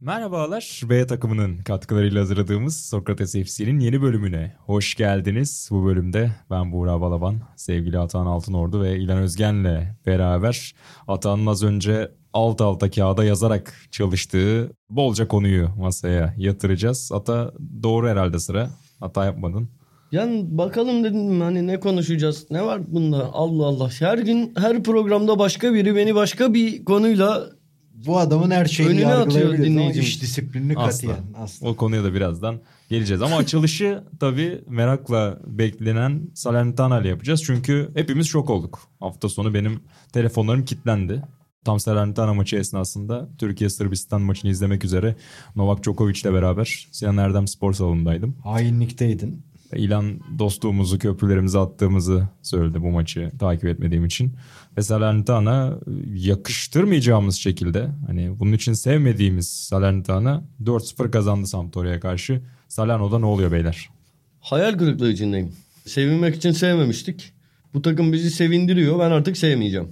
Merhabalar, B takımının katkılarıyla hazırladığımız Sokrates FC'nin yeni bölümüne hoş geldiniz. Bu bölümde ben Burak Balaban, sevgili Ataan Altınordu ve İnan Özgen'le beraber Ataan'ın az önce alt alta kağıda yazarak çalıştığı bolca konuyu masaya yatıracağız. Ata, doğru herhalde sıra. Hata yapmadın. Yani bakalım dedim, hani ne konuşacağız, ne var bunda, Allah Allah. Her gün her programda başka biri beni başka bir konuyla... Bu adamın her şeyini yargılayabiliriz ama iş disiplinini katiyen. Asla. O konuya da birazdan geleceğiz. Ama açılışı tabii merakla beklenen Salernitana ile yapacağız. Çünkü hepimiz şok olduk. Hafta sonu benim telefonlarım kilitlendi. Tam Salernitana maçı esnasında Türkiye-Sırbistan maçını izlemek üzere Novak Djokovic ile beraber Sinan Erdem spor salonundaydım. Hainlikteydin. İlan dostluğumuzu, köprülerimizi attığımızı söyledi bu maçı takip etmediğim için. Ve Salernitana yakıştırmayacağımız şekilde, hani bunun için sevmediğimiz Salernitana 4-0 kazandı Sampdoria'ya karşı. Salerno'da ne oluyor beyler? Hayal kırıklığı içindeyim. Sevinmek için sevmemiştik. Bu takım bizi sevindiriyor. Ben artık sevmeyeceğim.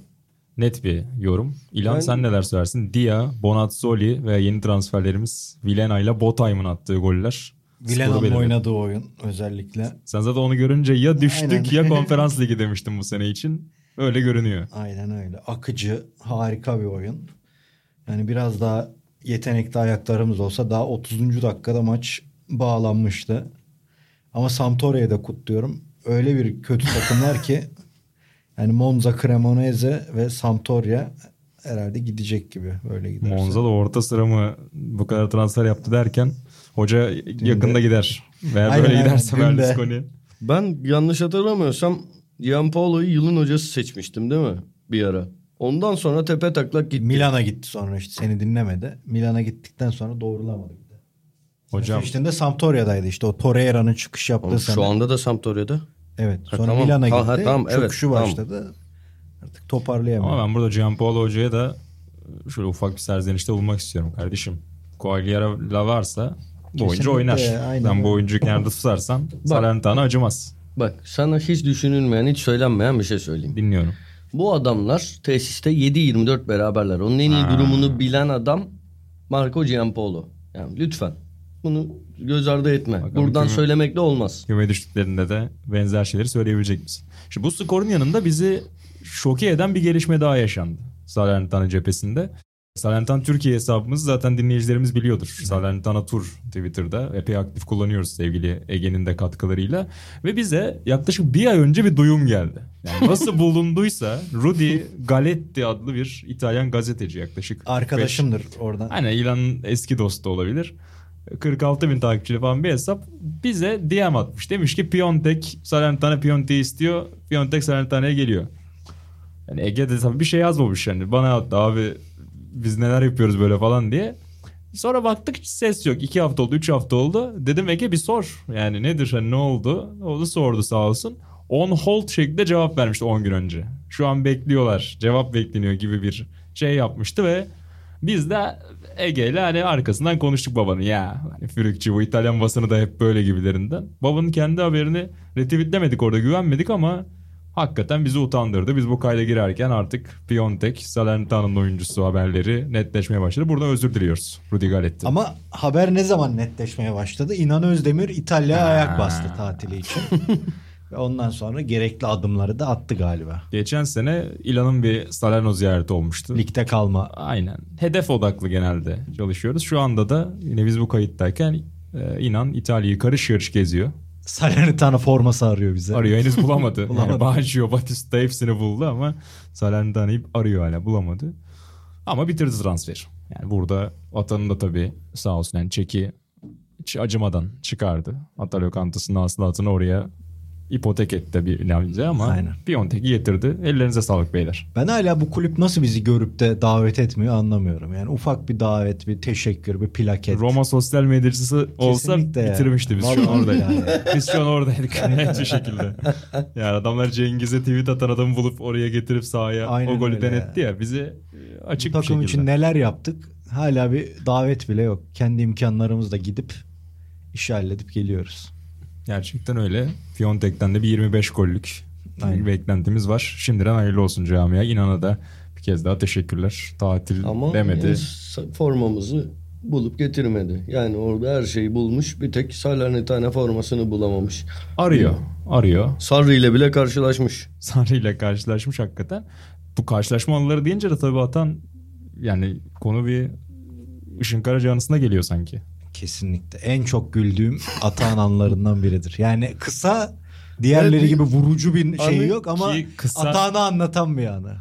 Net bir yorum. İlan, sen neler söylersin? Dia, Bonazzoli ve yeni transferlerimiz Vilhena ile Botheim'in attığı goller. Vilhena'nın oynadığı oyun özellikle. Sen zaten onu görünce ya düştük ya konferans ligi demiştim bu sene için. Öyle görünüyor. Aynen öyle. Akıcı, harika bir oyun. Yani biraz daha yetenekli ayaklarımız olsa daha 30. dakikada maç bağlanmıştı. Ama Sampdoria'yı da kutluyorum. Öyle bir kötü takımlar ki yani Monza, Cremonese ve Sampdoria herhalde gidecek gibi, böyle giderse. Monza da orta sıra mı bu kadar transfer yaptı derken hoca dün yakında de gider. Veya aynen, böyle giderse Berlusconi. Ben yanlış hatırlamıyorsam Giampaolo'yu yılın hocası seçmiştim değil mi bir ara? Ondan sonra tepe taklak gitti. Milan'a gitti sonra, işte seni dinlemedi. Milan'a gittikten sonra doğrulamadı. Hocam. Seçtiğinde Sampdoria'daydı, işte o Torreira'nın çıkış yaptığı sene. Şu anda da Sampdoria'da. Evet. Sonra tamam, Milan'a gitti. Tamam, evet, çöküşü başladı. Tamam. Artık toparlayamıyor. Ama ben burada Giampaolo hocaya da şöyle ufak bir serzenişte bulmak istiyorum kardeşim. Quagliarella varsa bu oyuncu oynar. Sen bu oyuncuyu kenarda tutarsan Salernitana acımaz. Bak, sana hiç düşünülmeyen, hiç söylenmeyen bir şey söyleyeyim. Dinliyorum. Bu adamlar tesiste 7-24 beraberler. Onun en iyi durumunu bilen adam Marco Giampaolo. Yani lütfen bunu göz ardı etme. Bakalım buradan söylemekle olmaz. Küme düştüklerinde de benzer şeyleri söyleyebilecek misin? Şimdi bu skorun yanında bizi şoke eden bir gelişme daha yaşandı Salernitana cephesinde. Salernitana Türkiye hesabımızı zaten dinleyicilerimiz biliyordur. Salernitana Tur Twitter'da epey aktif kullanıyoruz sevgili Ege'nin de katkılarıyla. Ve bize yaklaşık bir ay önce bir duyum geldi. Yani nasıl bulunduysa Rudi Galetti adlı bir İtalyan gazeteci, yaklaşık arkadaşımdır oradan. Hani İlan'ın eski dostu olabilir. 46 bin takipçili falan bir hesap bize DM atmış. Demiş ki Piontek Salernitana Piontek'i istiyor. Piontek Salernitana'ya geliyor. Yani Ege'de tabii bir şey yazmamış yani. Bana attı abi, biz neler yapıyoruz böyle falan diye. Sonra baktık ses yok. 2 hafta oldu, 3 hafta oldu. Dedim Ege bir sor. Yani nedir, hani ne oldu? O da sordu sağ olsun. On hold şeklinde cevap vermişti 10 gün önce. Şu an bekliyorlar. Cevap bekleniyor gibi bir şey yapmıştı ve biz de Ege'yle hani arkasından konuştuk babanın. Ya hani Fürükçü, bu İtalyan basını da hep böyle gibilerinden. Babanın kendi haberini retweetlemedik, orada güvenmedik ama hakikaten bizi utandırdı. Biz bu kayda girerken artık Piontek, Salernitana'nın oyuncusu haberleri netleşmeye başladı. Buradan özür diliyoruz Rudi Galetti. Ama haber ne zaman netleşmeye başladı? İnan Özdemir İtalya'ya ayak bastı tatili için. Ve ondan sonra gerekli adımları da attı galiba. Geçen sene İlan'ın bir Salerno ziyareti olmuştu. Ligde kalma. Aynen. Hedef odaklı genelde çalışıyoruz. Şu anda da yine biz bu kayıttayken İnan İtalya'yı karış yarış geziyor. Salernitana forması arıyor bize. Arıyor, henüz bulamadı. Yani Baggio, Batista hepsini buldu ama Salernitana'yı arıyor, hala bulamadı. Ama bitirdi transfer. Yani burada Atan'ın da tabii sağ olsun yani çeki acımadan çıkardı. Ata lokantasının hasılatını oraya ipotek etti bir nevi ama aynen. Piontek'i getirdi. Ellerinize sağlık beyler. Ben hala bu kulüp nasıl bizi görüp de davet etmiyor anlamıyorum. Yani ufak bir davet, bir teşekkür, bir plaket. Roma sosyal medyacısı olsa bitirmişti biz. Şu orada yani. Biz şu an oradaydık hiçbir şekilde. Yani adamlar Cengiz'e tweet atan adamı bulup oraya getirip sahaya aynen o golü denetti ya. Bizi açık bir şekilde. Takım için neler yaptık? Hala bir davet bile yok. Kendi imkanlarımızla gidip işi halledip geliyoruz. Gerçekten öyle. Piontek'ten de bir 25 gollük bir beklentimiz var. Şimdiden hayırlı olsun camiye. İnan'a da bir kez daha teşekkürler. Tatil ama demedi. Ama formamızı bulup getirmedi. Yani orada her şeyi bulmuş. Bir tek Salernitana formasını bulamamış. Arıyor. Sarri ile bile karşılaşmış. Hakikaten. Bu karşılaşma anıları deyince de tabii Atan yani konu bir Işın Karaca anısına geliyor sanki. Kesinlikle. En çok güldüğüm Ataan anlarından biridir. Yani kısa, diğerleri evet, gibi vurucu bir şey yok ama kısa... Ataan'ı anlatan bir anı.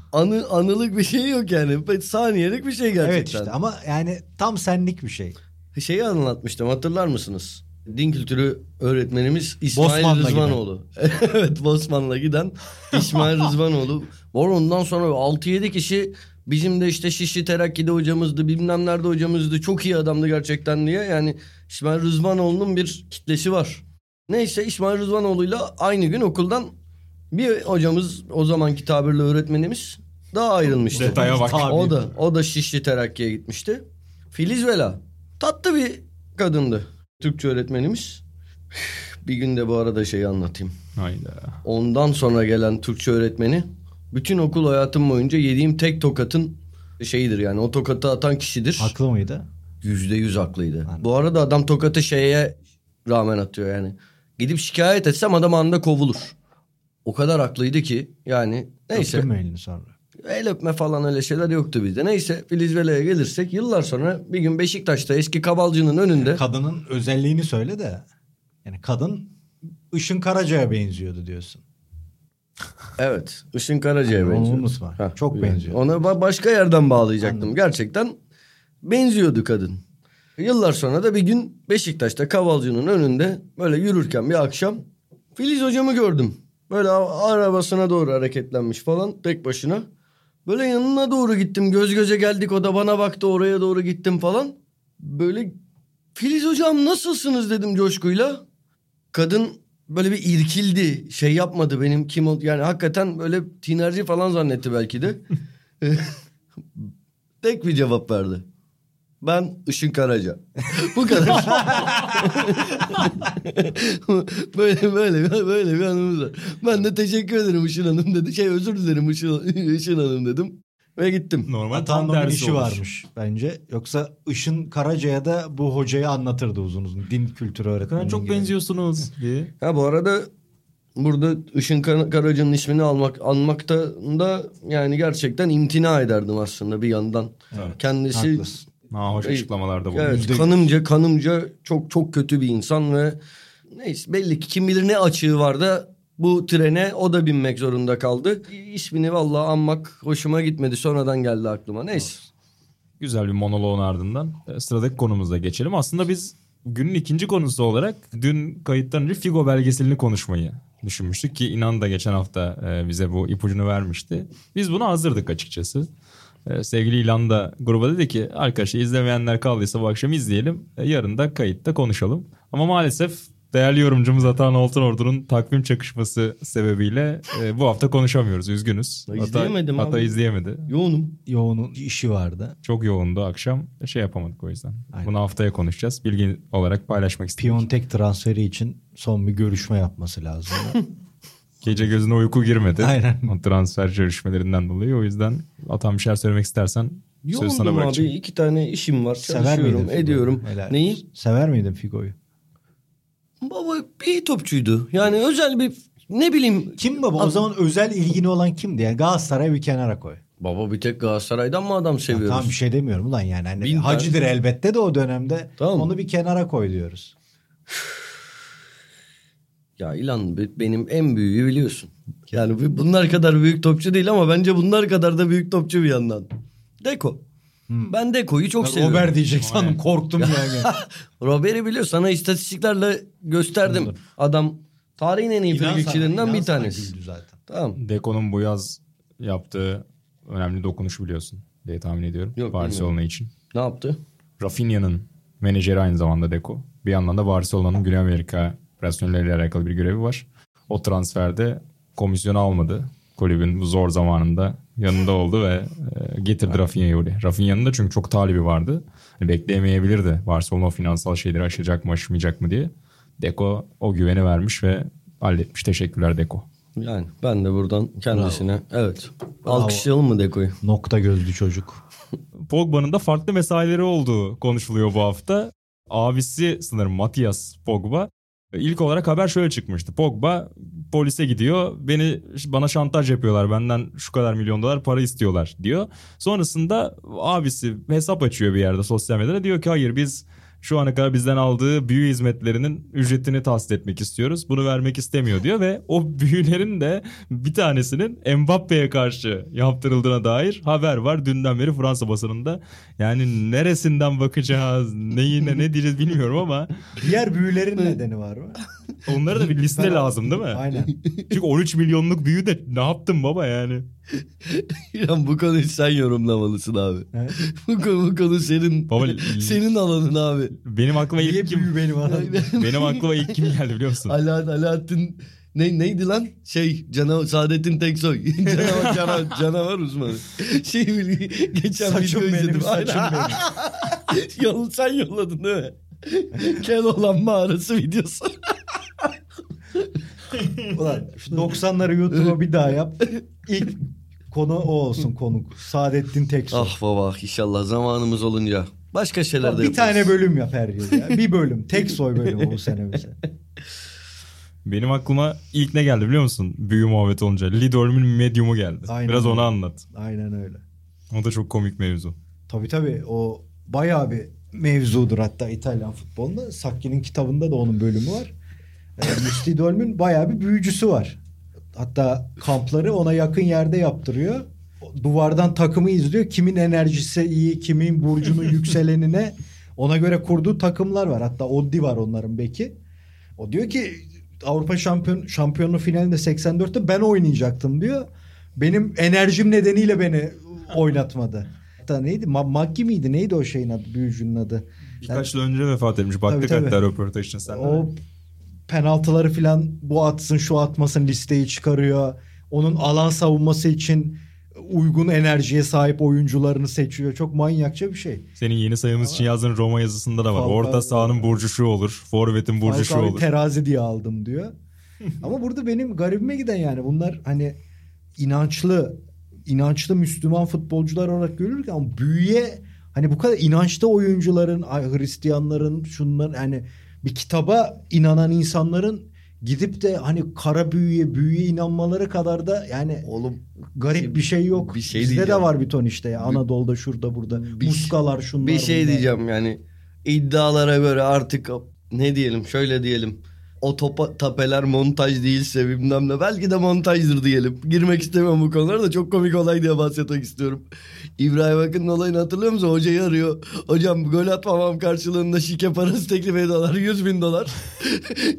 Anılık bir şey yok yani. Saniyelik bir şey gerçekten. Evet işte ama yani tam senlik bir şey. Şeyi anlatmıştım, hatırlar mısınız? Din kültürü öğretmenimiz İsmail Bosman'la Rızvanoğlu. Evet, Bosman'la giden İsmail Rızvanoğlu. Var ondan sonra 6-7 kişi... Bizim de işte Şişli Terakki'de hocamızdı, bilmem nerede hocamızdı, çok iyi adamdı gerçekten diye. Yani İsmail Rızvanoğlu'nun bir kitlesi var. Neyse İsmail Rızvanoğlu'yla aynı gün okuldan bir hocamız, o zamanki tabirle öğretmenimiz daha ayrılmıştı. Detaya bak. O da Şişli Terakki'ye gitmişti. Filiz Vela. Tatlı bir kadındı. Türkçe öğretmenimiz. Bir gün de bu arada şeyi anlatayım. Hayda. Ondan sonra gelen Türkçe öğretmeni. Bütün okul hayatım boyunca yediğim tek tokatın şeyidir yani, o tokatı atan kişidir. Haklı mıydı? %100 haklıydı. Aynen. Bu arada adam tokatı şeye rağmen atıyor yani. Gidip şikayet etsem adam anında kovulur. O kadar haklıydı ki yani neyse. Öptün mü elini sonra? El öpme falan öyle şeyler yoktu bizde. Neyse Filiz Vela'ya gelirsek yıllar sonra bir gün Beşiktaş'ta eski kabalcının önünde. Yani kadının özelliğini söyle de yani kadın Işın Karaca'ya benziyordu diyorsun. Evet. Işın Karaca'ya yani benziyor. Ha, çok yani benziyor. Ona başka yerden bağlayacaktım. Anladım. Gerçekten benziyordu kadın. Yıllar sonra da bir gün Beşiktaş'ta Kavalcı'nın önünde böyle yürürken bir akşam Filiz hocamı gördüm. Böyle arabasına doğru hareketlenmiş falan tek başına. Böyle yanına doğru gittim. Göz göze geldik. O da bana baktı. Oraya doğru gittim falan. Böyle Filiz hocam nasılsınız dedim coşkuyla. Kadın böyle bir irkildi. Şey yapmadı benim kim oldu. Yani hakikaten böyle tinerci falan zannetti belki de. Tek bir cevap verdi. Ben Işın Karaca. Bu kadar. böyle bir anımız var. Ben de teşekkür ederim Işın Hanım dedi. Özür dilerim Işın Hanım dedim. Ve gittim. Normal tam işi varmış bence. Yoksa Işın Karaca'ya da bu hocayı anlatırdı uzun uzun. Din kültürü öğretmeninin. Çok gibi. Benziyorsunuz diye. Ha bu arada burada Işın Karaca'nın ismini anmaktan da yani gerçekten imtina ederdim aslında bir yandan. Evet. Kendisi haklısın. Hoş açıklamalarda bulundu. Evet, kanımca çok kötü bir insan ve neyse belli ki kim bilir ne açığı var da bu trene o da binmek zorunda kaldı. İsmini vallahi anmak hoşuma gitmedi. Sonradan geldi aklıma. Neyse. Güzel bir monoloğun ardından sıradaki konumuza geçelim. Aslında biz günün ikinci konusu olarak dün kayıttan önce Figo belgeselini konuşmayı düşünmüştük ki İnan da geçen hafta bize bu ipucunu vermişti. Biz buna hazırdık açıkçası. Sevgili İlan da gruba dedi ki arkadaşlar izlemeyenler kaldıysa bu akşam izleyelim. Yarın da kayıtta konuşalım. Ama maalesef değerli yorumcumuz Ataan Altınordu'nun takvim çakışması sebebiyle bu hafta konuşamıyoruz. Üzgünüz. Hatta izleyemedi. Yoğunun işi vardı. Çok yoğundu akşam. Şey yapamadık o yüzden. Aynen. Bunu haftaya konuşacağız. Bilgi olarak paylaşmak istedik. Piontek transferi için son bir görüşme yapması lazım. Gece gözüne uyku girmedi. Aynen. O transfer görüşmelerinden dolayı. O yüzden Ataan bir şeyler söylemek istersen yoğundum sözü sana bırakacağım. Abi 2 tane işim var. Çalışıyorum, ediyorum. Neyi? Sever miydin Figo'yu? Baba iyi topçuydu. Yani özel bir ne bileyim. Kim baba? O zaman özel ilgini olan kimdi? Yani Galatasaray'ı bir kenara koy. Baba bir tek Galatasaray'dan mı adam seviyoruz? Tam bir şey demiyorum ulan yani. Hani Hacı'dır elbette de o dönemde. Tamam. Onu bir kenara koy diyoruz. Ya İlan benim en büyüğü biliyorsun. Yani bunlar kadar büyük topçu değil ama bence bunlar kadar da büyük topçu bir yandan. Deco. Ben Deco'yu çok seviyorum. Robert diyecek sandım. Korktum yani. Robert'i biliyor. Sana istatistiklerle gösterdim. Anladım. Adam Tarihin en iyi frikikçilerinden bir tanesi. Tamam. Deco'nun bu yaz yaptığı önemli dokunuşu biliyorsun diye tahmin ediyorum. Yok, Barcelona için. Ne yaptı? Rafinha'nın menajeri aynı zamanda Deco. Bir yandan da Barcelona'nın Güney Amerika operasyonlarıyla alakalı bir görevi var. O transferde komisyon almadı. Kulübün bu zor zamanında yanında oldu ve getirdi Rafinha'yı oraya. Rafinha'nın da çünkü çok talibi vardı. Bekleyemeyebilirdi. Barcelona finansal şeyleri aşacak mı aşmayacak mı diye. Deco o güveni vermiş ve halletmiş. Teşekkürler Deco. Yani ben de buradan kendisine alkışlayalım mı Deco'yu? Nokta gözlü çocuk. Pogba'nın da farklı mesaileri olduğu konuşuluyor bu hafta. Abisi sanırım Matias Pogba. İlk olarak haber şöyle çıkmıştı. Pogba polise gidiyor. Bana şantaj yapıyorlar. Benden şu kadar milyon dolar para istiyorlar diyor. Sonrasında abisi hesap açıyor bir yerde sosyal medyada. Diyor ki hayır biz şu ana kadar bizden aldığı büyü hizmetlerinin ücretini tahsil etmek istiyoruz. Bunu vermek istemiyor diyor ve o büyülerin de bir tanesinin Mbappe'ye karşı yaptırıldığına dair haber var. Dünden beri Fransa basınında. Yani neresinden bakacağız, neyine ne diyeceğiz bilmiyorum ama. Diğer büyülerin nedeni var mı? Onlara da bir liste lazım değil mi? Aynen. Çünkü 13 milyonluk büyü de ne yaptın baba yani? Ya bu konuyu sen yorumlamalısın abi. Evet. bu konu senin baba, senin alanın abi. Benim aklıma ilk kim geldi biliyor musun? Alaaddin neydi lan? Saadettin Teksoy. Canavar uzmanı. Geçen video izledim. Sen yolladın değil mi? Keloğlan mağarası videosu. Ulan şu 90'ları YouTube'a bir daha yap. İlk konu o olsun konuk. Saadettin Teksoy. Ah baba inşallah zamanımız olunca. Başka şeyler de yaparız. Bir tane bölüm yap her yıl ya. Bir bölüm. Teksoy bölümü bu sene mesela. Benim aklıma ilk ne geldi biliyor musun? Büyü muhabbeti olunca. Lidolm'ün medyumu geldi. Aynen biraz öyle. Onu anlat. Aynen öyle. O da çok komik mevzu. Tabii o bayağı bir mevzudur hatta İtalyan futbolunda. Sacchi'nin kitabında da onun bölümü var. Lidolm'ün bayağı bir büyücüsü var. Hatta kampları ona yakın yerde yaptırıyor. Duvardan takımı izliyor. Kimin enerjisi iyi, kimin burcunun yükselenine ona göre kurduğu takımlar var. Hatta Oddi var onların beki. O diyor ki Avrupa şampiyonluğu finalinde 84'te ben oynayacaktım diyor. Benim enerjim nedeniyle beni oynatmadı. Hatta neydi? Maggi miydi? Neydi o şeyin adı? Büyücünün adı. Birkaç yıl önce vefat etmiş. Baktık tabii. Hatta röportaj için sen. O penaltıları filan bu atsın şu atmasın listeyi çıkarıyor. Onun alan savunması için uygun enerjiye sahip oyuncularını seçiyor. Çok manyakça bir şey. Senin yeni sayımız için yazdığın Roma yazısında da var. Orta sahanın burcu şu olur. Forvet'in burcu şu olur. Terazi diye aldım diyor. Ama burada benim garibime giden yani bunlar hani inançlı Müslüman futbolcular olarak görülürken ama büyüye hani bu kadar inançlı oyuncuların, Hristiyanların, şunların hani bir kitaba inanan insanların gidip de hani kara büyüye inanmaları kadar da yani oğlum garip bir şey yok. Bir şey bizde de var bir ton işte ya. Anadolu'da şurada burada. Muskalar şunlar. Bir şey bunlar. Diyeceğim yani iddialara göre artık ne diyelim şöyle diyelim. O tapeler montaj değilse bilmem ne. Belki de montajdır diyelim. Girmek istemiyorum bu konulara da çok komik olay diye bahsetmek istiyorum. İbrahim Akın'ın olayını hatırlıyor musun? Hocayı arıyor. Hocam gol atmamam karşılığında şike parası teklif ediyorlar. 100.000 dolar.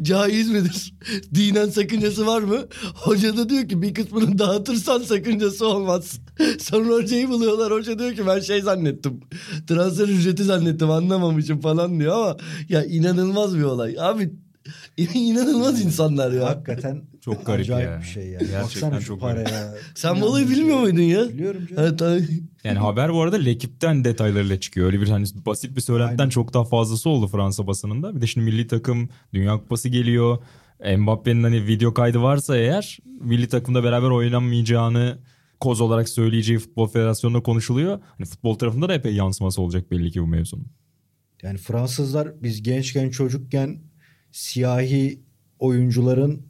Caiz midir? Dinen sakıncası var mı? Hoca da diyor ki bir kısmını dağıtırsan sakıncası olmaz. Sonra hocayı buluyorlar. Hoca diyor ki ben zannettim. Transfer ücreti zannettim anlamamışım falan diyor ama ya inanılmaz bir olay. Abi İnanılmaz insanlar ya. Hakikaten çok garip ya. Bir şey ya. Gerçekten çok garip. Sen bu olayı bilmiyor muydun ya? Biliyorum canım. Evet abi. Yani haber bu arada L'Ekip'ten detaylarıyla çıkıyor. Öyle bir hani basit bir söylentiden aynen. Çok daha fazlası oldu Fransa basınında. Bir de şimdi milli takım Dünya Kupası geliyor. Mbappe'nin hani video kaydı varsa eğer milli takımda beraber oynanmayacağını koz olarak söyleyeceği Futbol Federasyonu'nda konuşuluyor. Hani futbol tarafında da epey yansıması olacak belli ki bu mevzunun. Yani Fransızlar biz gençken çocukken siyahi oyuncuların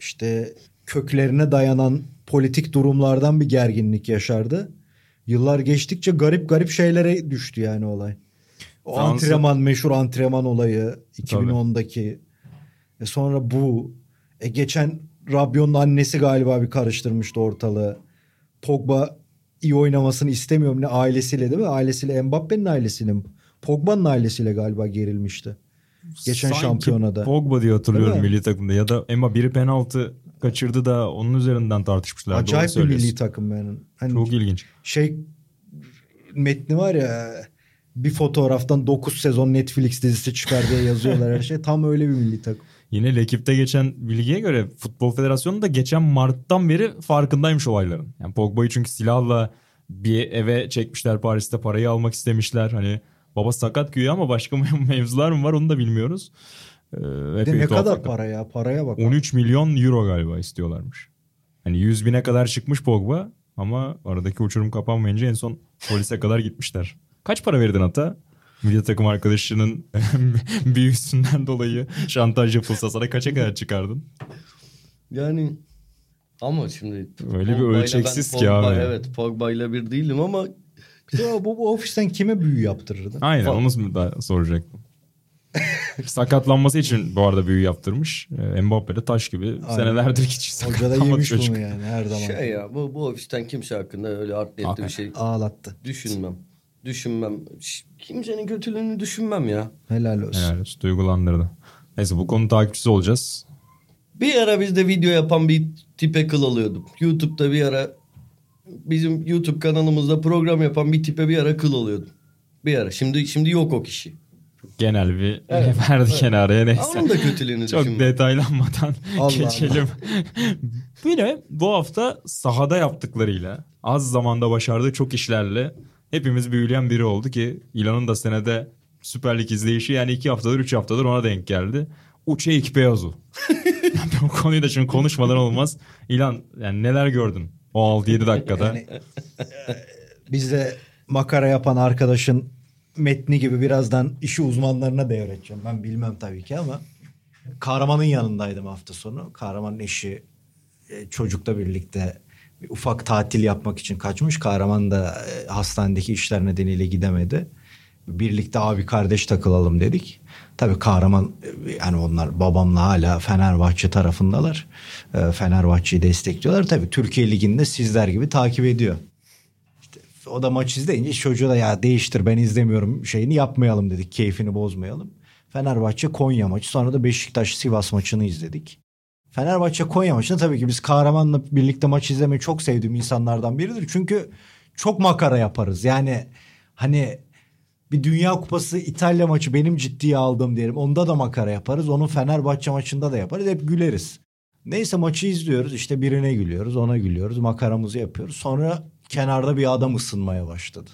işte köklerine dayanan politik durumlardan bir gerginlik yaşardı. Yıllar geçtikçe garip şeylere düştü yani olay. O meşhur antrenman olayı 2010'daki. Sonra bu. Geçen Rabiot'un annesi galiba bir karıştırmıştı ortalığı. Pogba iyi oynamasını istemiyorum ne ailesiyle değil mi? Ailesiyle Mbappe'nin ailesiyle Pogba'nın ailesiyle galiba gerilmişti. geçen sanki şampiyonada. Pogba diye hatırlıyorum milli takımda, ya da ama biri penaltı kaçırdı da onun üzerinden tartışmışlar. Acayip bir milli takım yani. Hani çok ilginç. Şey metni var ya, bir fotoğraftan 9 sezon Netflix dizisi çıkar diye yazıyorlar her şey. Tam öyle bir milli takım. Yine L'Ekip'te geçen bilgiye göre Futbol Federasyonu da geçen Mart'tan beri farkındaymış olayların. Yani Pogba'yı çünkü silahla bir eve çekmişler, Paris'te parayı almak istemişler. Hani baba sakat güya ama başka mevzular mı var onu da bilmiyoruz. De ne kadar farklı. Para ya, paraya bak. 13 milyon euro galiba istiyorlarmış. Hani 100 bine kadar çıkmış Pogba ama aradaki uçurum kapanmayınca en son polise kadar gitmişler. Kaç para verdin hatta? Milli takım arkadaşının büyüsünden dolayı şantaj yapılsa sana kaça kadar çıkardın? Yani ama şimdi öyle bir ölçeksiz ki abi. Evet, Pogba'yla bir değilim ama ya bu ofisten kime büyü yaptırırdı? Aynen, onu da soracaktım. Sakatlanması için bu arada büyü yaptırmış. Mbappe'de taş gibi. Aynen. Senelerdir hiç sakatlanmadı çocuk. Hoca da yemiş bunu yani her zaman. Şey ya, bu ofisten kimse hakkında öyle atletli bir şey ağlattı. Düşünmem. Kimsenin kötülüğünü düşünmem ya. Helal olsun. Helal olsun. Duygulandırdı. Neyse, bu konu takipçisi olacağız. Bir ara biz de video yapan bir tipe kıl alıyorduk. YouTube'da bir ara bizim YouTube kanalımızda program yapan bir tipe bir ara kıl alıyordum. Bir ara. Şimdi yok o kişi. Genel bir verdi kenarıya, neyse. Onun da kötülüğünü çok düşünmem. Çok detaylanmadan geçelim. Yine bu hafta sahada yaptıklarıyla, az zamanda başardığı çok işlerle hepimiz büyüleyen biri oldu ki İlan'ın da senede Süper Lig izleyişi yani 2 haftadır 3 haftadır ona denk geldi. Uçayık Beyaz'u. O konuyu da şimdi konuşmadan olmaz. İlan, yani neler gördün o 6-7 dakikada? Yani, bize makara yapan arkadaşın metni gibi birazdan işi uzmanlarına devredeceğim. Ben bilmem tabii ki ama Kahraman'ın yanındaydım hafta sonu. Kahraman'ın eşi çocukla birlikte ufak tatil yapmak için kaçmış. Kahraman da hastanedeki işler nedeniyle gidemedi. Birlikte abi kardeş takılalım dedik. Tabii Kahraman, yani onlar babamla hala Fenerbahçe tarafındalar. Fenerbahçe'yi destekliyorlar. Tabii Türkiye Ligi'nde sizler gibi takip ediyor. İşte o da maç izleyince çocuğa da ya değiştir ben izlemiyorum şeyini yapmayalım dedik. Keyfini bozmayalım. Fenerbahçe Konya maçı, sonra da Beşiktaş Sivas maçını izledik. Fenerbahçe Konya maçında tabii ki biz Kahraman'la birlikte maç izlemeyi çok sevdiğim insanlardan biridir. Çünkü çok makara yaparız. Yani hani bir Dünya Kupası İtalya maçı benim ciddiye aldığım derim. Onda da makara yaparız. Onun Fenerbahçe maçında da yaparız. Hep güleriz. Neyse maçı izliyoruz. İşte birine gülüyoruz, ona gülüyoruz. Makaramızı yapıyoruz. Sonra kenarda bir adam ısınmaya başladı.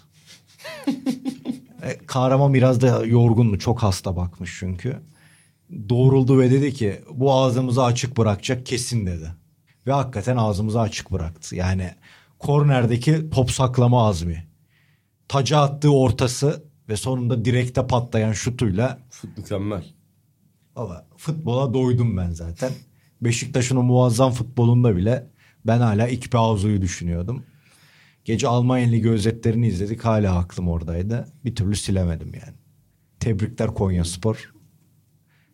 Kahraman biraz da yorgundu. Çok hasta bakmış çünkü. Doğruldu ve dedi ki bu ağzımızı açık bırakacak kesin dedi. Ve hakikaten ağzımızı açık bıraktı. Yani kornerdeki top saklama azmi, taca attığı ortası ve sonunda direkte patlayan şutuyla. Mükemmel. Valla futbola doydum ben zaten. Beşiktaş'ın o muazzam futbolunda bile ben hala İlk Beyazlı'yı düşünüyordum. Gece Almanya Ligi özetlerini izledik, hala aklım oradaydı. Bir türlü silemedim yani. Tebrikler Konyaspor.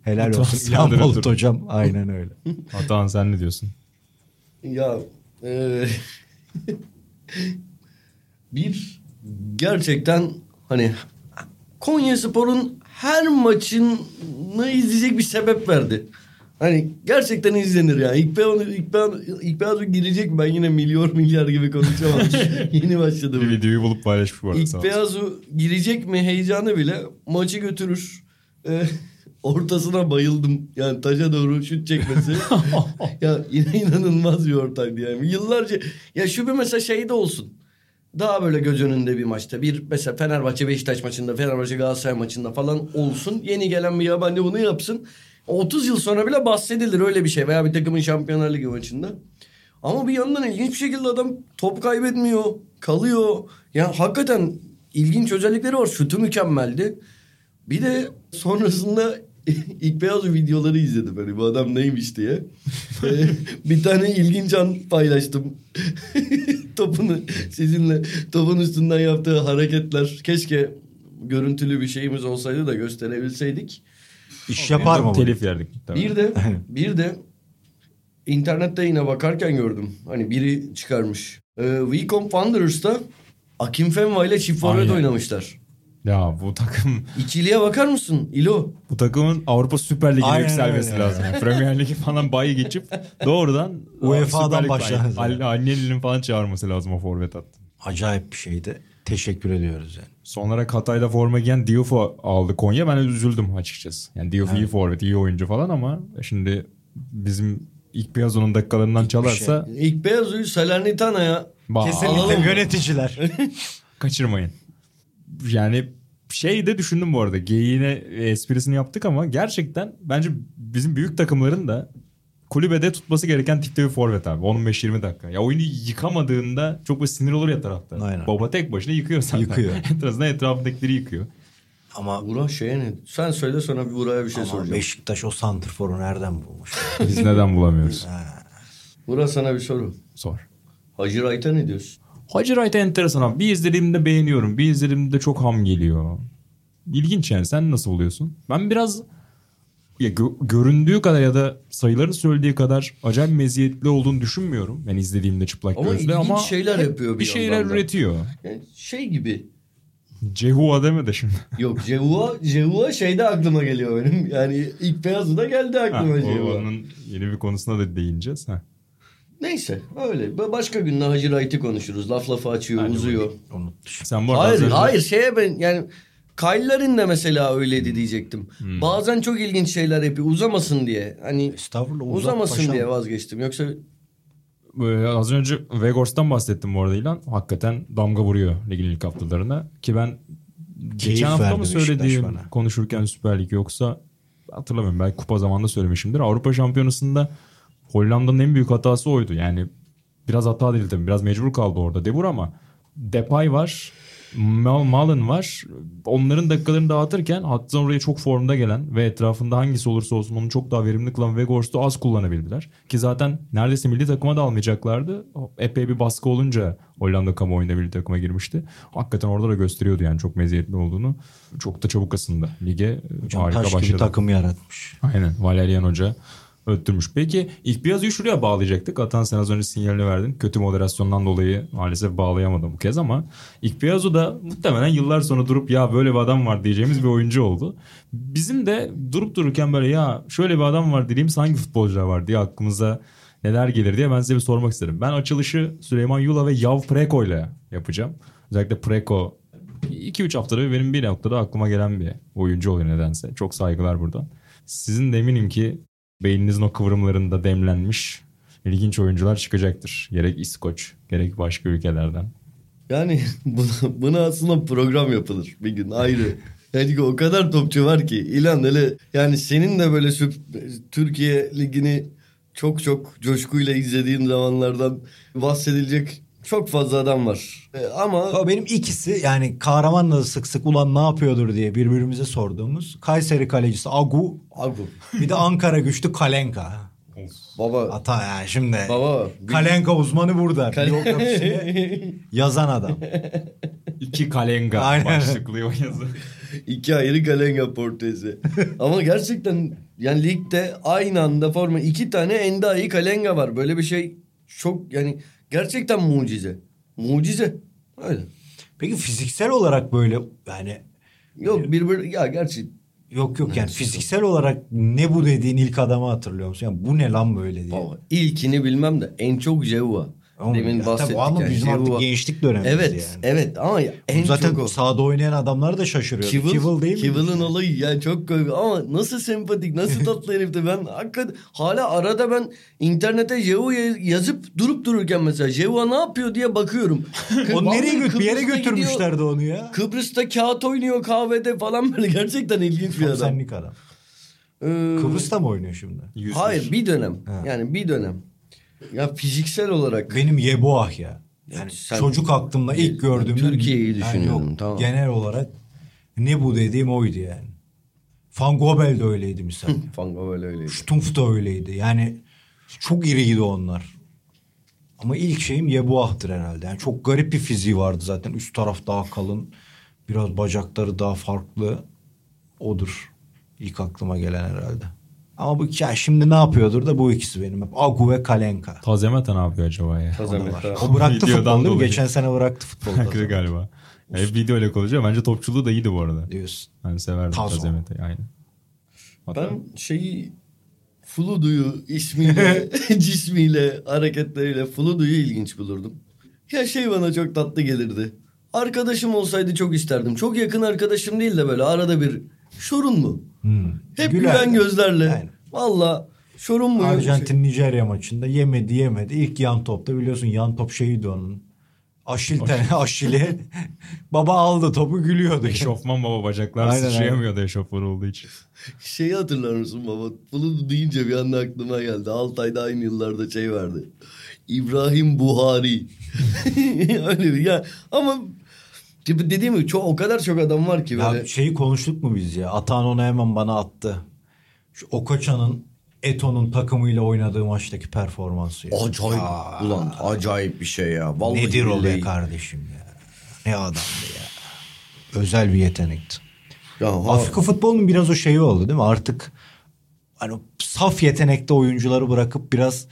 Helal olsun İlhan Bulut hocam. Aynen öyle. Ataan, sen ne diyorsun? Ya bir gerçekten hani Konyaspor'un her maçını izleyecek bir sebep verdi. Hani gerçekten izlenir ya. İlk ben girecek mi? Ben yine milyar gibi konuşamam. Yeni başladım. Bir videoyu bulup paylaşmış bu arada. İlk Beyazu girecek mi heyecanı bile maçı götürür. Ortasına bayıldım. Yani taca doğru şut çekmesi. Ya yine inanılmaz bir ortaydı yani. Yıllarca ya şu bir mesela şey de olsun. Daha böyle göz önünde bir maçta. Bir mesela Fenerbahçe Beşiktaş maçında, Fenerbahçe Galatasaray maçında falan olsun. Yeni gelen bir yabancı bunu yapsın. 30 yıl sonra bile bahsedilir öyle bir şey veya bir takımın Şampiyonlar Ligi maçında. Ama bir yandan ilginç bir şekilde adam top kaybetmiyor, kalıyor. Yani hakikaten ilginç özellikleri var. Şutu mükemmeldi. Bir de sonrasında İlk Beyaz videoları izledim. Hani bu adam neymiş diye. Bir tane ilginç an paylaştım. Topunu sizinle, topun üstünden yaptığı hareketler. Keşke görüntülü bir şeyimiz olsaydı da gösterebilseydik. İş yapar mı? Telif yerdik. Tabii. Bir de internette yine bakarken gördüm. Hani biri çıkarmış. Wycombe Wanderers'ta Akinfenwa ile çift forvet oynamışlar. Ya bu takım... İkiliye bakar mısın İlo? Bu takımın Avrupa Süper Ligi'ne yükselmesi lazım. Yani. Premier Ligi falan bayı geçip doğrudan... UEFA'dan başlarız. Yani. Annenin falan çağırması lazım o forvet attı. Acayip bir şeydi. Teşekkür ediyoruz yani. Sonra Hatay'da forma giyen Diouf'u aldı Konya. Ben üzüldüm açıkçası. Yani Diouf iyi forvet, iyi oyuncu falan ama... Şimdi bizim ilk Piazzo'nun dakikalarından çalarsa... Şey. İlk Piazzo'yu Salernitana'ya... Kesinlikle yöneticiler. Kaçırmayın. Yani şey de düşündüm bu arada. Geyiğine esprisini yaptık ama gerçekten bence bizim büyük takımların da kulübede tutması gereken tipte bir forvet abi. 15-20 dakika. Ya oyunu yıkamadığında çok bir sinir olur ya tarafta. Aynen. Baba tek başına yıkıyor zaten. Yıkıyor. Etrafındakileri yıkıyor. Ama Burak sen söyle sonra bir Burak'a bir şey soracağım. Ama Beşiktaş o santrforu nereden bulmuş? Biz neden bulamıyoruz? Burak sana bir soru. Sor. Hacı Wright'a ne diyorsun? Hacı Wright'a enteresan abi. Bir izlediğimde beğeniyorum. Bir izlediğimde çok ham geliyor. İlginç yani. Sen nasıl oluyorsun? Ben biraz ya göründüğü kadar ya da sayıların söylediği kadar acayip meziyetli olduğunu düşünmüyorum. Ben izlediğimde çıplak gözle ama şeyler yapıyor, bir şeyler üretiyor. Yani şey gibi. Jehovah deme de şimdi. Yok Jehovah şeyde aklıma geliyor benim. Yani ilk beyazı da geldi aklıma Jehovah. Onun yeni bir konusuna da değineceğiz. Neyse öyle. Başka gün Hacı Wright'i konuşuruz. Laf lafa açıyor, aynen, uzuyor. Sen bu hayır şeye ben yani Kyle'ların da mesela öyleydi diyecektim. Bazen çok ilginç şeyler yapıyor. Uzamasın diye. Hani uzamasın diye vazgeçtim. Yoksa az önce Vegors'tan bahsettim bu arada İlan. Hakikaten damga vuruyor ligin ilk haftalarına. Ki ben geçen hafta mı söylediğim konuşurken Süper Lig yoksa hatırlamıyorum. Belki kupa zamanında söylemişimdir. Avrupa Şampiyonası'nda Hollanda'nın en büyük hatası oydu. Yani biraz hata değil tabii. Biraz mecbur kaldı orada Debur ama Depay var. Malin var. Onların dakikalarını dağıtırken hatta oraya çok formda gelen ve etrafında hangisi olursa olsun onu çok daha verimli kılan Vegors'u az kullanabildiler. Ki zaten neredeyse milli takıma da almayacaklardı. Epey bir baskı olunca Hollanda kamuoyunda milli takıma girmişti. Hakikaten orada da gösteriyordu yani çok meziyetli olduğunu. Çok da çabuk aslında. Lige harika başladı. Taş gibi takımı yaratmış. Aynen. Valerian Hoca öttürmüş. Peki ilk biraz şuraya bağlayacaktık. Atan sen az önce sinyalini verdin. Kötü moderasyondan dolayı maalesef bağlayamadım bu kez ama ilk biraz da muhtemelen yıllar sonra durup ya böyle bir adam var diyeceğimiz bir oyuncu oldu. Bizim de durup dururken böyle ya şöyle bir adam var dediğimiz hangi futbolcular var diye aklımıza neler gelir diye ben size bir sormak isterim. Ben açılışı Süleyman Yula ve Yav Preko ile yapacağım. Özellikle Preko 2-3 haftada benim bir haftada aklıma gelen bir oyuncu oluyor nedense. Çok saygılar buradan. Sizin de eminim ki beyninizin o kıvrımlarında demlenmiş ilginç oyuncular çıkacaktır. Gerek İskoç, gerek başka ülkelerden. Yani buna aslında program yapılır bir gün ayrı. Yani o kadar topçu var ki İlan hele yani senin de böyle Türkiye Ligi'ni çok çok coşkuyla izlediğin zamanlardan bahsedilecek çok fazla adam var. Ama benim ikisi yani Kahraman'la da sık sık ulan ne yapıyordur diye birbirimize sorduğumuz Kayseri kalecisi Agu. Bir de Ankara güçlü Kalenka. Baba. Ata yani şimdi. Baba. Kalenka uzmanı burada. Yazan adam. İki Kalenka. Aynen. Başlıklı o yazı. İki ayrı Kalenka portresi. Ama gerçekten yani ligde aynı anda forma iki tane en daha iyi Kalenka var. Böyle bir şey çok yani gerçekten mucize. Mucize. Öyle. Peki fiziksel olarak böyle yani... Yok ya gerçi... Yok yani fiziksel olarak ne bu dediğin ilk adamı hatırlıyor musun? Yani bu ne lan böyle diye. İlkini bilmem de en çok Jehovah. Demin bahsettik yani. Ama bizim artık gençlik dönemimiz evet, yani. Evet ama en zaten çok o. Sahada oynayan adamlar da şaşırıyor. Kivil değil mi? Kivil'in olayı yani çok komik ama nasıl sempatik, nasıl tatlı herifti. Ben hakikaten hala arada ben internete Jehovah yazıp durup dururken mesela Jehovah ne yapıyor diye bakıyorum. O nereye bir yere götürmüşlerdi gidiyor, onu ya. Kıbrıs'ta kağıt oynuyor kahvede falan böyle gerçekten ilginç bir adam. Senlik adam. Kıbrıs'ta mı oynuyor şimdi? Hayır bir dönem. Ha. Yani bir dönem. Ya fiziksel olarak benim Yeboah ya. Yani çocuk aklımda ilk gördüğümde Türkiye'yi düşünüyorum. Yani tamam. Genel olarak ne bu dediğim oydu yani. Van Gobel de öyleydi misal. Van Gobel öyleydi. Stumpf da öyleydi. Yani çok iriydi onlar. Ama ilk şeyim Yeboah'tır herhalde. Yani çok garip bir fiziği vardı zaten. Üst taraf daha kalın. Biraz bacakları daha farklı. Odur. İlk aklıma gelen herhalde. Ama bu ya şimdi ne yapıyordur da bu ikisi benim hep. Agu ve Kalenka. Tazemeta ne yapıyor acaba ya? O bıraktı futbolu. Geçen sene bıraktı futbolu. Galiba. Video ile konuşuyor. Bence topçuluğu da iyiydi bu arada. Diyorsun. Ben severdim Tazemet'i. Aynen. Hatta... Ben şeyi Fuludu'yu ismiyle, cismiyle, hareketleriyle Fuludu'yu ilginç bulurdum. Ya şey bana çok tatlı gelirdi. Arkadaşım olsaydı çok isterdim. Çok yakın arkadaşım değil de böyle arada bir Şorun mu? Hmm. Hep gülen gözlerle. Yani. Valla Şorun mu? Arjantin-Nijerya maçında yemedi. İlk yan topta biliyorsun yan top şeydi onun. Aşil'i. Baba aldı topu gülüyordu. Eşofman baba bacaklar sıçrayamıyordu eşofman olduğu için. Şeyi hatırlar mısın baba? Bunu deyince bir anda aklıma geldi. Altay'da aynı yıllarda şey vardı. İbrahim Buhari. Öyle bir ya. Ama dediğim gibi o kadar çok adam var ki. Böyle. Ya şeyi konuştuk mu biz ya? Ataan onu hemen bana attı. Şu Okoçan'ın Eto'nun takımıyla oynadığı maçtaki performansı. Ya. Acayip. Aa, ulan acayip bir şey ya. Vallahi nedir o be kardeşim ya. Ne adamdı ya. Özel bir yetenekti. Ya, Afrika futbolunun biraz o şeyi oldu değil mi? Artık hani saf yetenekte oyuncuları bırakıp biraz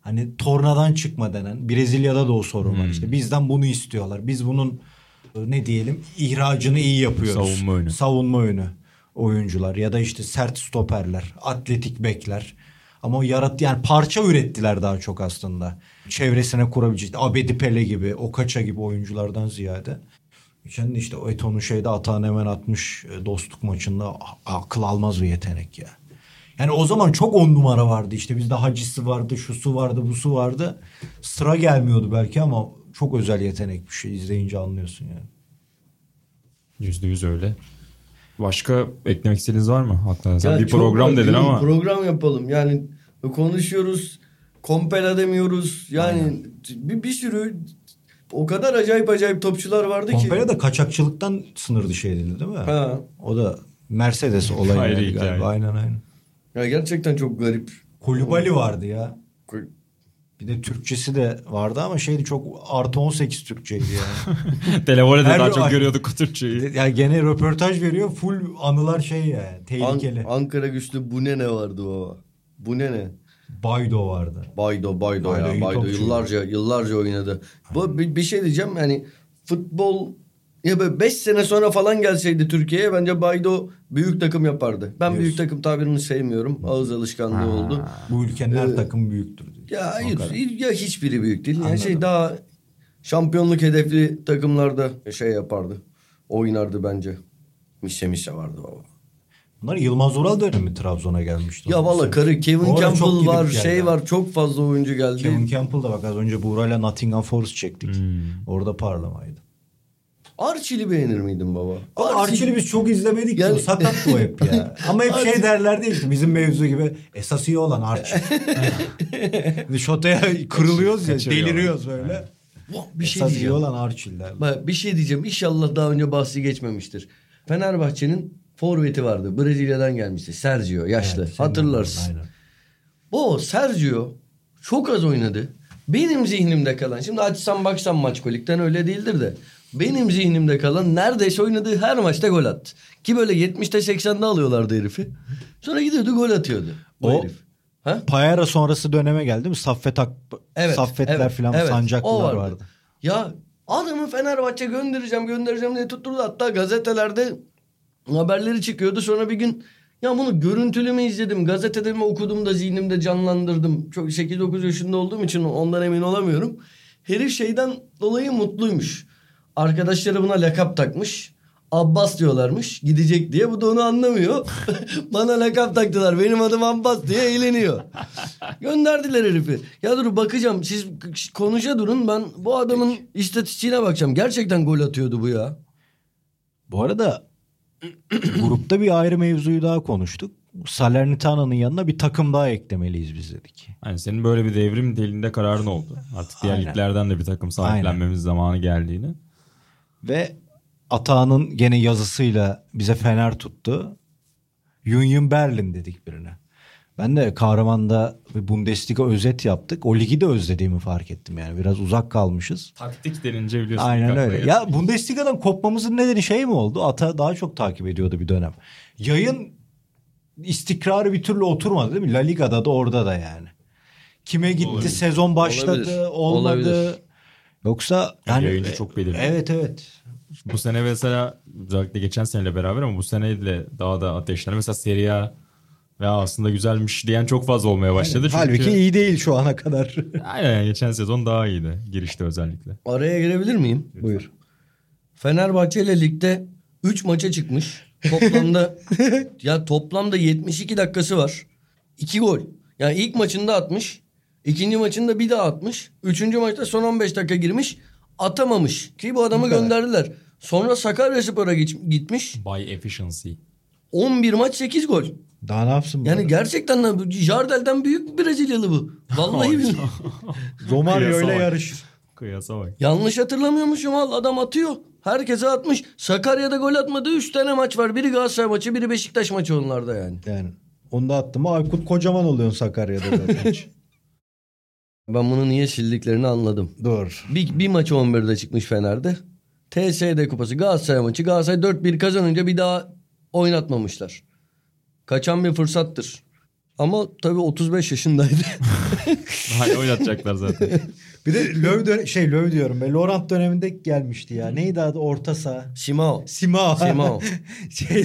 hani tornadan çıkma denen. Brezilya'da da o sorun var. İşte bizden bunu istiyorlar. Biz bunun ne diyelim ihracını iyi yapıyoruz. Savunma oyunu. Oyuncular ya da işte sert stoperler, atletik bekler. Ama o yani parça ürettiler daha çok aslında. Çevresine kurabilecek Abedi Pele gibi, Okaça gibi oyunculardan ziyade. Şimdi işte o Eton'un şeyde Ataan hemen atmış dostluk maçında akıl almaz bir yetenek ya. Yani o zaman çok 10 numara vardı işte bizde Hacısı vardı, şusu vardı, busu vardı. Sıra gelmiyordu belki ama çok özel yetenek bir şey izleyince anlıyorsun yani. %100 öyle. Başka eklemek istediğiniz var mı? Hatta sen bir program dedin ama. Program yapalım. Yani konuşuyoruz. Kompela demiyoruz. Yani bir sürü o kadar acayip topçular vardı kompela ki. Kompela da kaçakçılıktan sınır dışı edildi değil mi? Ha. O da Mercedes olayı yani galiba. Aynen. Ya gerçekten çok garip. Kulübali vardı ya. Bir de Türkçesi de vardı ama şeydi çok artı 18 Türkçeydi yani. Telefonda daha çok görüyorduk o Türkçeyi. Yani gene röportaj veriyor full anılar şey yani tehlikeli. Ankara güçlü Bunene vardı baba. Bunene. Baydo vardı. Baydo yıllarca oynadı. Bu bir şey diyeceğim yani futbol ya böyle 5 sene sonra falan gelseydi Türkiye'ye bence Baydo büyük takım yapardı. Ben büyük takım tabirini sevmiyorum. Ağız alışkanlığı oldu. Bu ülkenin her takım büyüktür. Ya hayır ya hiçbiri büyük değil. Yani şey daha şampiyonluk hedefli takımlarda şey yapardı. Oynardı bence. Mise vardı baba. Bunlar Yılmaz Oral dönemi Trabzon'a gelmişti. Ya valla karı Kevin Campbell var şey var çok fazla oyuncu geldi. Kevin Campbell da bak az önce Buğra'yla Nottingham Forest çektik. Orada parlamaydı. Arçil'i beğenir miydin baba? Arçil'i biz çok izlemedik yani... ki. Sakat bu hep ya. Ama hep şey derlerdi işte bizim mevzu gibi. Esas iyi olan Arçil. Şota'ya kırılıyoruz ya. Deliriyoruz böyle. Bir şey esas iyi olan Arçil derler. Bir şey diyeceğim. İnşallah daha önce bahsi geçmemiştir. Fenerbahçe'nin forveti vardı. Brezilya'dan gelmişti. Sergio yaşlı. Evet, hatırlarsın. O Sergio çok az oynadı. Benim zihnimde kalan. Şimdi açsam baksam Maçkolik'ten öyle değildir de. Benim zihnimde kalan neredeyse oynadığı her maçta gol attı. Ki böyle 70'te 80'de alıyorlardı herifi. Sonra gidiyordu gol atıyordu. O herif. Ha? Payara sonrası döneme geldi mi? Saffetler filan sancaklılar vardı. Ya adamı Fenerbahçe göndereceğim diye tutturdu. Hatta gazetelerde haberleri çıkıyordu. Sonra bir gün ya bunu görüntülü mü izledim? Gazetede mi okudum da zihnimde canlandırdım. Çok 8-9 yaşında olduğum için ondan emin olamıyorum. Herif şeyden dolayı mutluymuş. Arkadaşları buna lakap takmış. Abbas diyorlarmış. Gidecek diye. Bu da onu anlamıyor. Bana lakap taktılar. Benim adım Abbas diye eğleniyor. Gönderdiler herifi. Ya dur bakacağım. Siz konuşa durun. Ben bu adamın istatistiğine bakacağım. Gerçekten gol atıyordu bu ya. Bu arada grupta bir ayrı mevzuyu daha konuştuk. Salernitana'nın yanına bir takım daha eklemeliyiz biz dedik. Yani senin böyle bir devrim delinde kararın oldu. Artık diğer liglerden de bir takım sahiplenmemiz zamanı geldiğini. Ve Ataan'ın gene yazısıyla bize fener tuttu. Union Berlin dedik birine. Ben de Kahraman'da bir Bundesliga özet yaptık. O ligi de özlediğimi fark ettim yani. Biraz uzak kalmışız. Taktik denince biliyorsun. Aynen öyle. Ya Bundesliga'dan kopmamızın nedeni şey mi oldu? Ata daha çok takip ediyordu bir dönem. Yayın istikrarı bir türlü oturmadı değil mi? La Liga'da da orada da yani. Kime gitti? Olabilir. Sezon başladı. Olabilir. Olmadı. Olabilir. Yoksa yani oyuncu çok belirli. Evet. Bu sene mesela özellikle geçen seneyle beraber ama bu seneyle daha da ateşler. Mesela Serie A ve aslında güzelmiş diyen çok fazla olmaya başladı. Yani, çünkü... Halbuki iyi değil şu ana kadar. Aynen, geçen sezon daha iyiydi. Girişte özellikle. Araya girebilir miyim? Lütfen. Buyur. Fenerbahçe ile ligde 3 maça çıkmış. Toplamda ya toplamda 72 dakikası var. 2 gol. Yani ilk maçında atmış. İkinci maçında bir daha atmış. Üçüncü maçta son 15 dakika girmiş. Atamamış. Ki bu adamı gönderdiler. Sonra Sakaryaspor'a gitmiş. By efficiency. 11 maç 8 gol. Daha ne yapsın? Yani gerçekten Jardel'den büyük bir Brezilyalı bu. Vallahi bilmiyorum. Romario ile yarışır. Kıyasa bak. Yanlış hatırlamıyormuşum. Al adam atıyor. Herkese atmış. Sakarya'da gol atmadığı 3 tane maç var. Biri Galatasaray maçı, biri Beşiktaş maçı onlarda yani. Yani. Onu da attı mı Aykut kocaman oluyorsun Sakarya'da zaten. Ben bunu niye sildiklerini anladım. Doğru. Bir maç 11'de çıkmış Fener'de. TSD kupası Galatasaray maçı. Galatasaray 4-1 kazanınca bir daha oynatmamışlar. Kaçan bir fırsattır. Ama tabii 35 yaşındaydı. Hayır, oynatacaklar zaten. Bir de Löw diyorum. Laurent döneminde gelmişti ya. Neydi adı? Orta saha. Simao.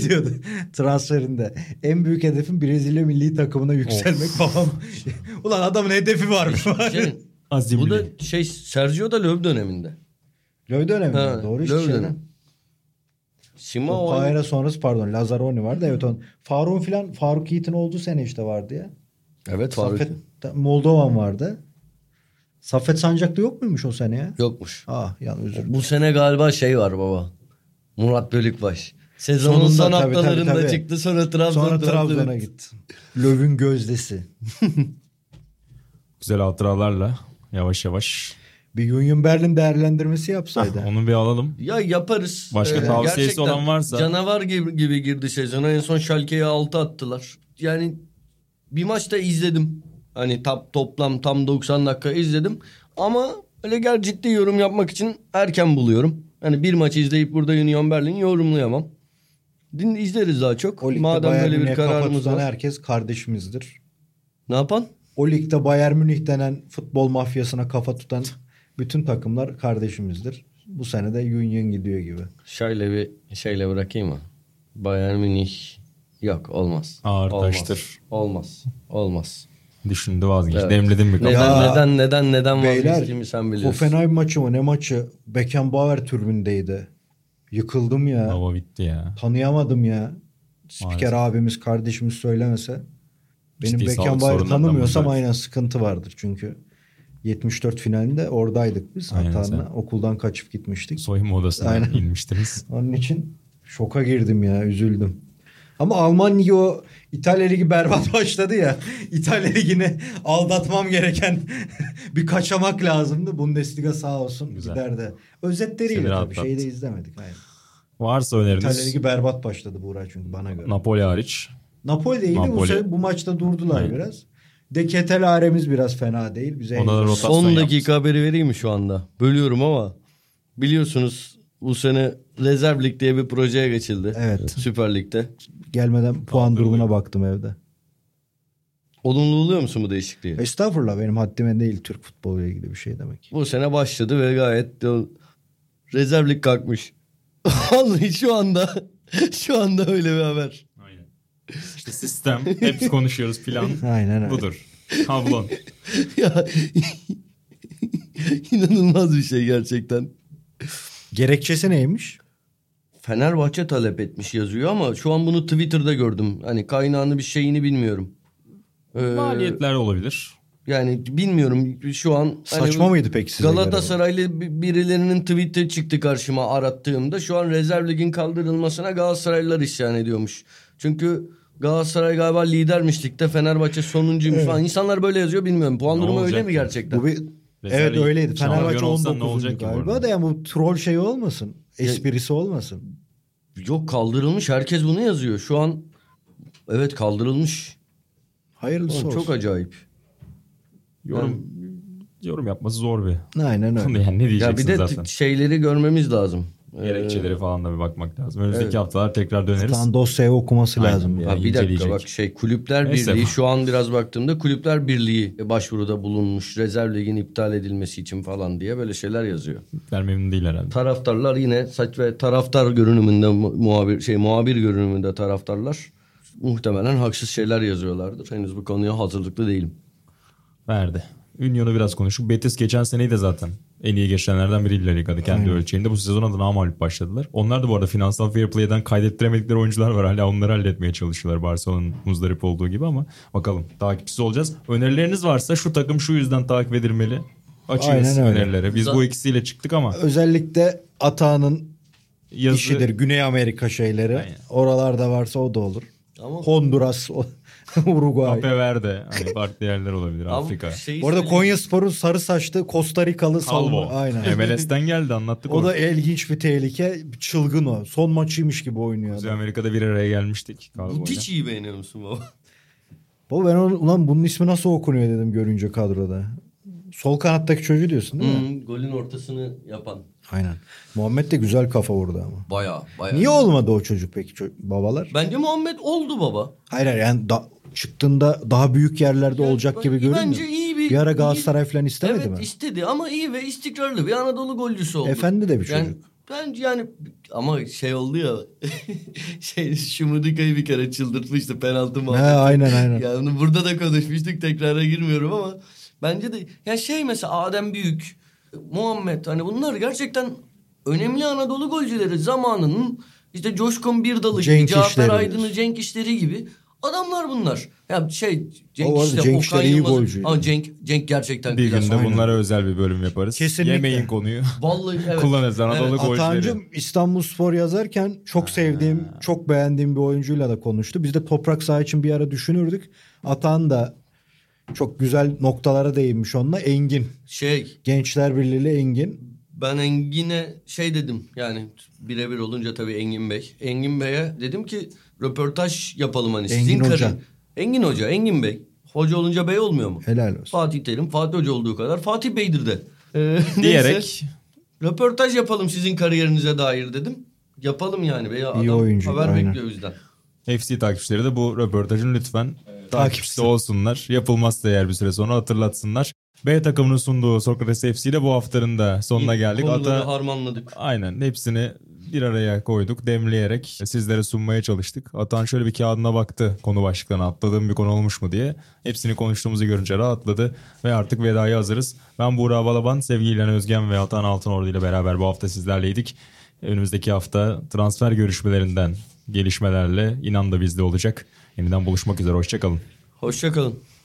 Diyordu transferinde. En büyük hedefim Brezilya milli takımına yükselmek babam. Ulan adamın hedefi varmış. Bu da Sergio da Löw döneminde. Löw döneminde. Ha, doğru işte. Löw dönemi. Simao. Payra sonrası Lazzaroni vardı. Evet, Faruk filan. Faruk Yiğit'in olduğu sene işte vardı ya. Evet, Faruk. Moldovan vardı. Saffet Sancak'ta yok muymuş o sene ya? Yokmuş. Yani özür dilerim. Bu sene galiba var baba. Murat Bölükbaş. Sezonun son haftalarında tabii. Çıktı, sonra Trabzon'a gitti. Löv'ün gözdesi. Güzel hatıralarla yavaş yavaş. Bir Union Berlin değerlendirmesi yapsaydı. Onu bir alalım. Ya yaparız. Başka tavsiyesi olan varsa. Canavar gibi girdi sezona. En son Schalke'ye 6 attılar. Yani bir maçta izledim. Hani toplam tam 90 dakika izledim. Ama öyle ciddi yorum yapmak için erken buluyorum. Hani bir maçı izleyip burada Union Berlin'i yorumlayamam. İzleriz daha çok. Madem böyle bir kararımız var. Herkes kardeşimizdir. Ne yapan? O ligde Bayern Münih denen futbol mafyasına kafa tutan bütün takımlar kardeşimizdir. Bu sene de Union gidiyor gibi. Şöyle bir şeyle bırakayım mı? Bayern Münih yok, olmaz. Ağır taştır. Olmaz. Düşündü, vazgeçti. Evet. Demledim mi? Neden vazgeçtiğimi sen biliyorsun. Hoffenheim maçı mı? Ne maçı? Beckenbauer tribündeydi. Yıkıldım ya. Baba bitti ya. Tanıyamadım ya. Spiker abimiz, kardeşimiz söylemese. Benim Beckenbauer'ı tanımıyorsam aynen sıkıntı vardır çünkü. 74 finalinde oradaydık biz. Atalı'na okuldan kaçıp gitmiştik. Soyunma odasına inmiştiniz. Onun için şoka girdim ya, üzüldüm. Ama Alman Ligi, o İtalya Ligi berbat başladı ya. İtalya Ligi'ni aldatmam gereken bir kaçamak lazımdı. Bundesliga sağ olsun giderdi. Özetleriyle tabii şeyi de izlemedik. Hayır. Varsa öneriniz. İtalya Ligi berbat başladı Buğra çünkü bana göre. Napoli hariç. Napoli iyiydi. Bu maçta durdular biraz. De Ketelaremiz biraz fena değil. Bize son dakika haberi vereyim mi şu anda? Bölüyorum ama biliyorsunuz bu sene Rezerv Lig diye bir projeye geçildi. Evet. Süper Lig'de. Gelmeden puan durumuna baktım evde. Olumlu oluyor musun bu değişikliği? Estağfurullah, benim haddime değil Türk futboluyla ilgili bir şey demek. Bu sene başladı ve gayet Rezerv Lig kalkmış. Vallahi şu anda öyle bir haber. İşte sistem, hep konuşuyoruz plan. Aynen. Budur. Tablon. Ya, inanılmaz bir şey gerçekten. Gerekçesi neymiş? Fenerbahçe talep etmiş yazıyor ama şu an bunu Twitter'da gördüm. Hani kaynağını bir şeyini bilmiyorum. Maliyetler olabilir. Yani bilmiyorum şu an. Saçma hani, mıydı peki size? Galatasaraylı birilerinin tweet'e çıktı karşıma arattığımda. Şu an Rezerv Lig'in kaldırılmasına Galatasaraylılar isyan ediyormuş. Çünkü Galatasaray galiba lidermiş ligde, Fenerbahçe sonuncuymuş falan. İnsanlar böyle yazıyor, bilmiyorum. Puan durumu öyle mi gerçekten? Evet, öyleydi. Fenerbahçe 19'uydu galiba da yani bu troll şey olmasın. Esprisi olmasın. Yok, kaldırılmış. Herkes bunu yazıyor. Şu an evet kaldırılmış. Hayırlısı olsun. Çok acayip. Yorum yapması zor bir. Aynen öyle. Yani ne diyeceksin zaten? Bir de şeyleri görmemiz lazım. Gerekçeleri falan da bir bakmak lazım. Önümüzdeki haftalar tekrar döneriz. Zaten dosyayı okuması lazım. Yani. Bir dakika bak Kulüpler Neyse. Birliği şu an biraz baktığımda Kulüpler Birliği başvuruda bulunmuş. Rezerv ligin iptal edilmesi için falan diye böyle şeyler yazıyor. Kulüpler memnun değil herhalde. Taraftarlar yine saç ve taraftar görünümünde muhabir görünümünde taraftarlar muhtemelen haksız şeyler yazıyorlardır. Henüz bu konuya hazırlıklı değilim. Verdi. Union'u biraz konuştuk. Betis geçen seneyi de zaten en iyi geçenlerden biri La Liga'da kendi ölçeğinde. Bu sezona da namalip başladılar. Onlar da bu arada finansal fair play'den kaydettiremedikleri oyuncular var. Hala onları halletmeye çalışıyorlar. Barcelona'nın muzdarip olduğu gibi ama bakalım takipçisi olacağız. Önerileriniz varsa şu takım şu yüzden takip edilmeli. Açınız önerileri. Biz bu ikisiyle çıktık ama. Özellikle Ataan'ın işidir. Güney Amerika şeyleri. Aynen. Oralarda varsa o da olur. Ama Honduras, Uruguay. Kape Verde. Hani farklı yerler olabilir. Afrika. Bu arada Konya Spor'un sarı saçlı Costa Rikalı salvo. Aynen. MLS'den geldi anlattık. O da ilginç bir tehlike. Çılgın o. Son maçıymış gibi oynuyor. Kuzey Amerika'da bir araya gelmiştik. Bu hiç iyi beğeniyor musun baba? Baba ben ulan bunun ismi nasıl okunuyor dedim görünce kadroda. Sol kanattaki çocuğu diyorsun değil mi? Golün ortasını yapan. Aynen. Muhammed de güzel kafa vurdu ama. Baya. Niye olmadı o çocuk peki babalar? Bence Muhammed oldu baba. Hayır yani çıktığında daha büyük yerlerde olacak gibi görünmüyor. Bence iyi bir ara Galatasaray falan istemedi mi? Evet istedi ama iyi ve istikrarlı bir Anadolu golcüsü oldu. Efendi de bir çocuk. Bence yani ama oldu ya Şumudika'yı bir kere çıldırtmıştı penaltı Muhammed. Aynen. Yani burada da konuşmuştuk tekrara girmiyorum ama bence de yani mesela Adem Büyük, Muhammed hani bunlar gerçekten önemli Anadolu golcüleri zamanının işte Coşkun Birdalı gibi, Cafer Aydın'ı, Cenk İşleri gibi adamlar bunlar. Ya Cenk İşleri, Okan Yılmaz'ı. Ama Cenk gerçekten bir günde bunlara özel bir bölüm yaparız. Kesinlikle. Yemeyin konuyu. Vallahi evet. Kullanırız Anadolu golcüleri. Atancım İstanbulspor yazarken çok sevdiğim, çok beğendiğim bir oyuncuyla da konuştu. Biz de toprak saha için bir ara düşünürdük. Atan da çok güzel noktalara değinmiş onunla. Engin. Gençler Birliği'yle Engin. Ben Engin'e dedim yani birebir olunca tabii Engin Bey. Engin Bey'e dedim ki röportaj yapalım hani Engin sizin karın. Engin Hoca, Engin Bey. Hoca olunca Bey olmuyor mu? Helal olsun. Fatih Terim, Fatih Hoca olduğu kadar Fatih Bey'dir de. Diyerek. Neyse, röportaj yapalım sizin kariyerinize dair dedim. Yapalım yani. Bey, adam oyuncu, haber bekliyor o yüzden. FC takipçileri de bu röportajın lütfen takipçisi olsunlar. Yapılmazsa eğer bir süre sonra hatırlatsınlar. B takımının sunduğu Sokrates FC ile bu haftanın da sonuna geldik. Konuları harmanladık. Aynen hepsini bir araya koyduk demleyerek sizlere sunmaya çalıştık. Atan şöyle bir kağıdına baktı konu başlıklarına atladığım bir konu olmuş mu diye. Hepsini konuştuğumuzu görünce rahatladı ve artık vedaya hazırız. Ben Burak Balaban, sevgili İlan Özgen ve Ataan Altınordu ile beraber bu hafta sizlerleydik. Önümüzdeki hafta transfer görüşmelerinden gelişmelerle İnan da bizde olacak. Yeniden buluşmak üzere. Hoşçakalın. Hoşçakalın.